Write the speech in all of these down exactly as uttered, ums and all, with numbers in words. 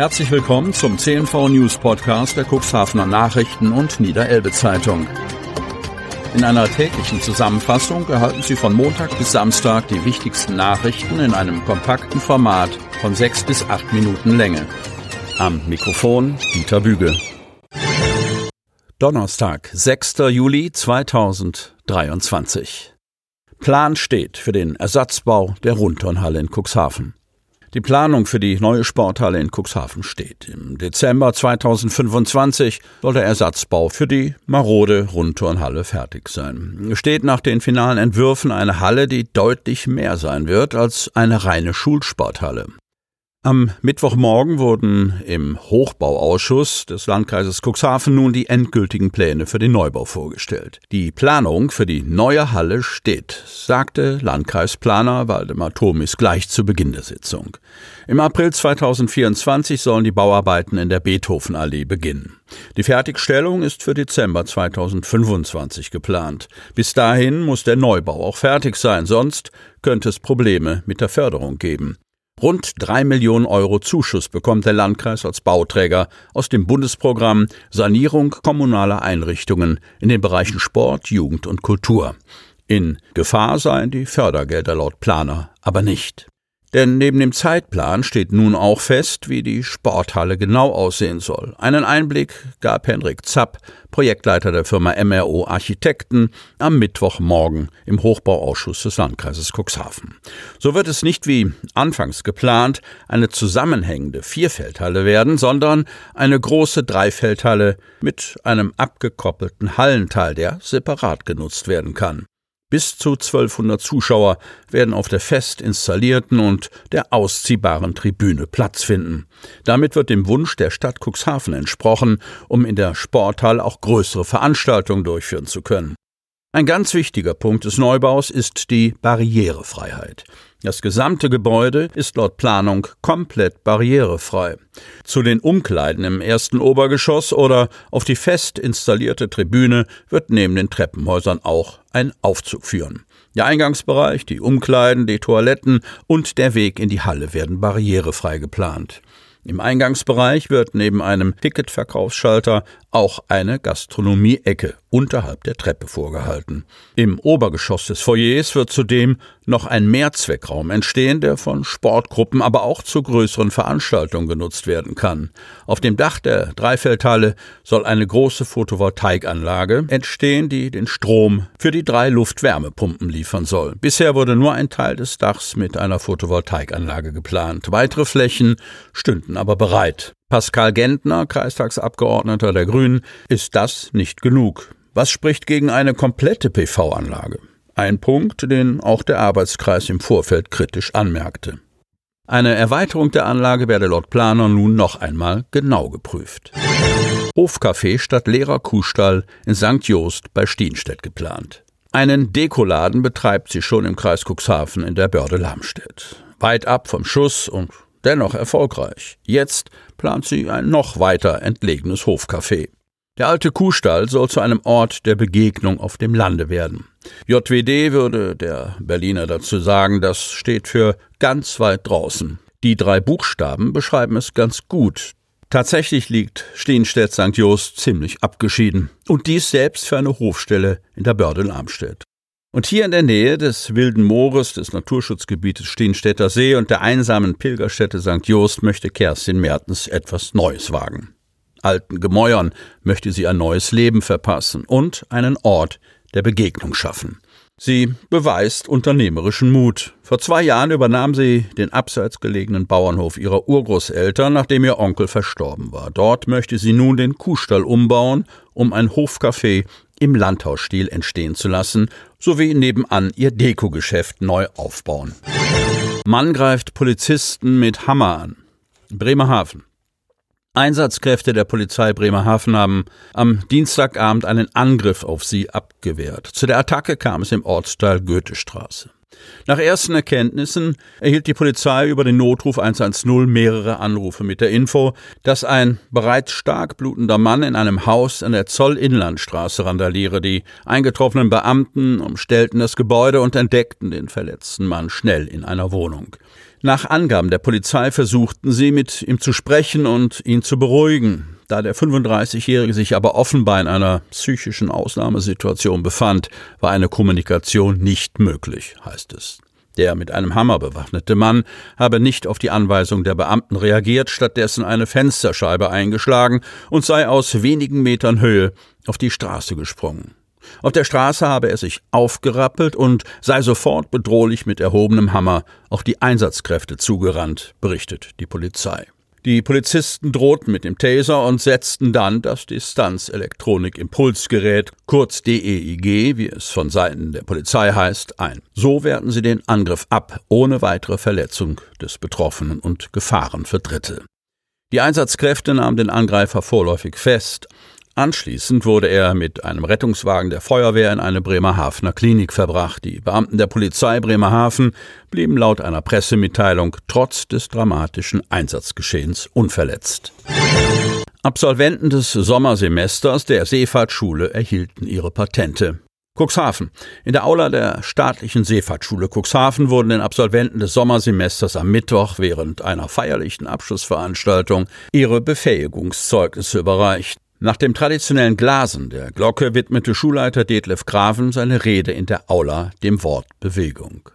Herzlich willkommen zum C N V News Podcast der Cuxhavener Nachrichten und Niederelbe-Zeitung. In einer täglichen Zusammenfassung erhalten Sie von Montag bis Samstag die wichtigsten Nachrichten in einem kompakten Format von sechs bis acht Minuten Länge. Am Mikrofon Dieter Büge. Donnerstag, sechster Juli zweitausenddreiundzwanzig. Plan steht für den Ersatzbau der Rundturnhalle in Cuxhaven. Die Planung für die neue Sporthalle in Cuxhaven steht. Im Dezember zweitausendfünfundzwanzig soll der Ersatzbau für die marode Rundturnhalle fertig sein. Steht nach den finalen Entwürfen eine Halle, die deutlich mehr sein wird als eine reine Schulsporthalle. Am Mittwochmorgen wurden im Hochbauausschuss des Landkreises Cuxhaven nun die endgültigen Pläne für den Neubau vorgestellt. Die Planung für die neue Halle steht, sagte Landkreisplaner Waldemar Thomis gleich zu Beginn der Sitzung. Im April zweitausendvierundzwanzig sollen die Bauarbeiten in der Beethovenallee beginnen. Die Fertigstellung ist für Dezember zweitausendfünfundzwanzig geplant. Bis dahin muss der Neubau auch fertig sein, sonst könnte es Probleme mit der Förderung geben. Rund drei Millionen Euro Zuschuss bekommt der Landkreis als Bauträger aus dem Bundesprogramm Sanierung kommunaler Einrichtungen in den Bereichen Sport, Jugend und Kultur. In Gefahr seien die Fördergelder laut Planer aber nicht. Denn neben dem Zeitplan steht nun auch fest, wie die Sporthalle genau aussehen soll. Einen Einblick gab Henrik Zapp, Projektleiter der Firma M R O Architekten, am Mittwochmorgen im Hochbauausschuss des Landkreises Cuxhaven. So wird es nicht wie anfangs geplant eine zusammenhängende Vierfeldhalle werden, sondern eine große Dreifeldhalle mit einem abgekoppelten Hallenteil, der separat genutzt werden kann. Bis zu zwölfhundert Zuschauer werden auf der fest installierten und der ausziehbaren Tribüne Platz finden. Damit wird dem Wunsch der Stadt Cuxhaven entsprochen, um in der Sporthalle auch größere Veranstaltungen durchführen zu können. Ein ganz wichtiger Punkt des Neubaus ist die Barrierefreiheit. Das gesamte Gebäude ist laut Planung komplett barrierefrei. Zu den Umkleiden im ersten Obergeschoss oder auf die fest installierte Tribüne wird neben den Treppenhäusern auch ein Aufzug führen. Der Eingangsbereich, die Umkleiden, die Toiletten und der Weg in die Halle werden barrierefrei geplant. Im Eingangsbereich wird neben einem Ticketverkaufsschalter auch eine Gastronomie-Ecke unterhalb der Treppe vorgehalten. Im Obergeschoss des Foyers wird zudem noch ein Mehrzweckraum entstehen, der von Sportgruppen, aber auch zu größeren Veranstaltungen genutzt werden kann. Auf dem Dach der Dreifeldhalle soll eine große Photovoltaikanlage entstehen, die den Strom für die drei Luftwärmepumpen liefern soll. Bisher wurde nur ein Teil des Dachs mit einer Photovoltaikanlage geplant. Weitere Flächen stünden aber bereit. Pascal Gentner, Kreistagsabgeordneter der Grünen, ist das nicht genug. Was spricht gegen eine komplette P V-Anlage? Ein Punkt, den auch der Arbeitskreis im Vorfeld kritisch anmerkte. Eine Erweiterung der Anlage werde laut Planer nun noch einmal genau geprüft. Hofcafé statt leerer Kuhstall in Sankt Joost bei Stinstedt geplant. Einen Dekoladen betreibt sie schon im Kreis Cuxhaven in der Börde-Lamstedt. Weit ab vom Schuss und dennoch erfolgreich. Jetzt plant sie ein noch weiter entlegenes Hofcafé. Der alte Kuhstall soll zu einem Ort der Begegnung auf dem Lande werden. J W D würde der Berliner dazu sagen, das steht für ganz weit draußen. Die drei Buchstaben beschreiben es ganz gut. Tatsächlich liegt Stinstedt Sankt Joost ziemlich abgeschieden. Und dies selbst für eine Hofstelle in der Börde-Lamstedt. Und hier in der Nähe des wilden Moores, des Naturschutzgebietes Stinstedter See und der einsamen Pilgerstätte Sankt Joost möchte Kerstin Mertens etwas Neues wagen. Alten Gemäuern möchte sie ein neues Leben verpassen und einen Ort der Begegnung schaffen. Sie beweist unternehmerischen Mut. Vor zwei Jahren übernahm sie den abseits gelegenen Bauernhof ihrer Urgroßeltern, nachdem ihr Onkel verstorben war. Dort möchte sie nun den Kuhstall umbauen, um ein Hofcafé im Landhausstil entstehen zu lassen, sowie nebenan ihr Dekogeschäft neu aufbauen. Mann greift Polizisten mit Hammer an. Bremerhaven. Einsatzkräfte der Polizei Bremerhaven haben am Dienstagabend einen Angriff auf sie abgewehrt. Zu der Attacke kam es im Ortsteil Goethestraße. Nach ersten Erkenntnissen erhielt die Polizei über den Notruf eins eins null mehrere Anrufe mit der Info, dass ein bereits stark blutender Mann in einem Haus an der Zoll-Inlandstraße randaliere. Die eingetroffenen Beamten umstellten das Gebäude und entdeckten den verletzten Mann schnell in einer Wohnung. Nach Angaben der Polizei versuchten sie, mit ihm zu sprechen und ihn zu beruhigen. Da der fünfunddreißigjährige sich aber offenbar in einer psychischen Ausnahmesituation befand, war eine Kommunikation nicht möglich, heißt es. Der mit einem Hammer bewaffnete Mann habe nicht auf die Anweisung der Beamten reagiert, stattdessen eine Fensterscheibe eingeschlagen und sei aus wenigen Metern Höhe auf die Straße gesprungen. Auf der Straße habe er sich aufgerappelt und sei sofort bedrohlich mit erhobenem Hammer auf die Einsatzkräfte zugerannt, berichtet die Polizei. Die Polizisten drohten mit dem Taser und setzten dann das Distanzelektronik-Impulsgerät, kurz D E I G, wie es von Seiten der Polizei heißt, ein. So wehrten sie den Angriff ab, ohne weitere Verletzung des Betroffenen und Gefahren für Dritte. Die Einsatzkräfte nahmen den Angreifer vorläufig fest. Anschließend wurde er mit einem Rettungswagen der Feuerwehr in eine Bremerhavener Klinik verbracht. Die Beamten der Polizei Bremerhaven blieben laut einer Pressemitteilung trotz des dramatischen Einsatzgeschehens unverletzt. Absolventen des Sommersemesters der Seefahrtschule erhielten ihre Patente. Cuxhaven. In der Aula der staatlichen Seefahrtschule Cuxhaven wurden den Absolventen des Sommersemesters am Mittwoch während einer feierlichen Abschlussveranstaltung ihre Befähigungszeugnisse überreicht. Nach dem traditionellen Glasen der Glocke widmete Schulleiter Detlef Grafen seine Rede in der Aula dem Wort Bewegung.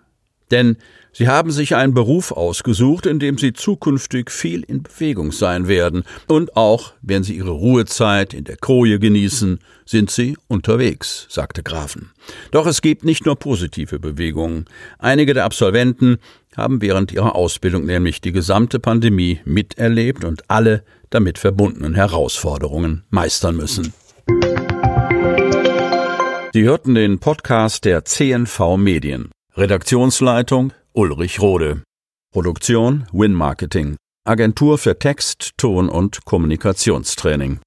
Denn sie haben sich einen Beruf ausgesucht, in dem sie zukünftig viel in Bewegung sein werden. Und auch, wenn sie ihre Ruhezeit in der Koje genießen, sind sie unterwegs, sagte Grafen. Doch es gibt nicht nur positive Bewegungen. Einige der Absolventen haben während ihrer Ausbildung nämlich die gesamte Pandemie miterlebt und alle damit verbundenen Herausforderungen meistern müssen. Sie hörten den Podcast der C N V Medien. Redaktionsleitung Ulrich Rohde. Produktion Win Marketing. Agentur für Text, Ton und Kommunikationstraining.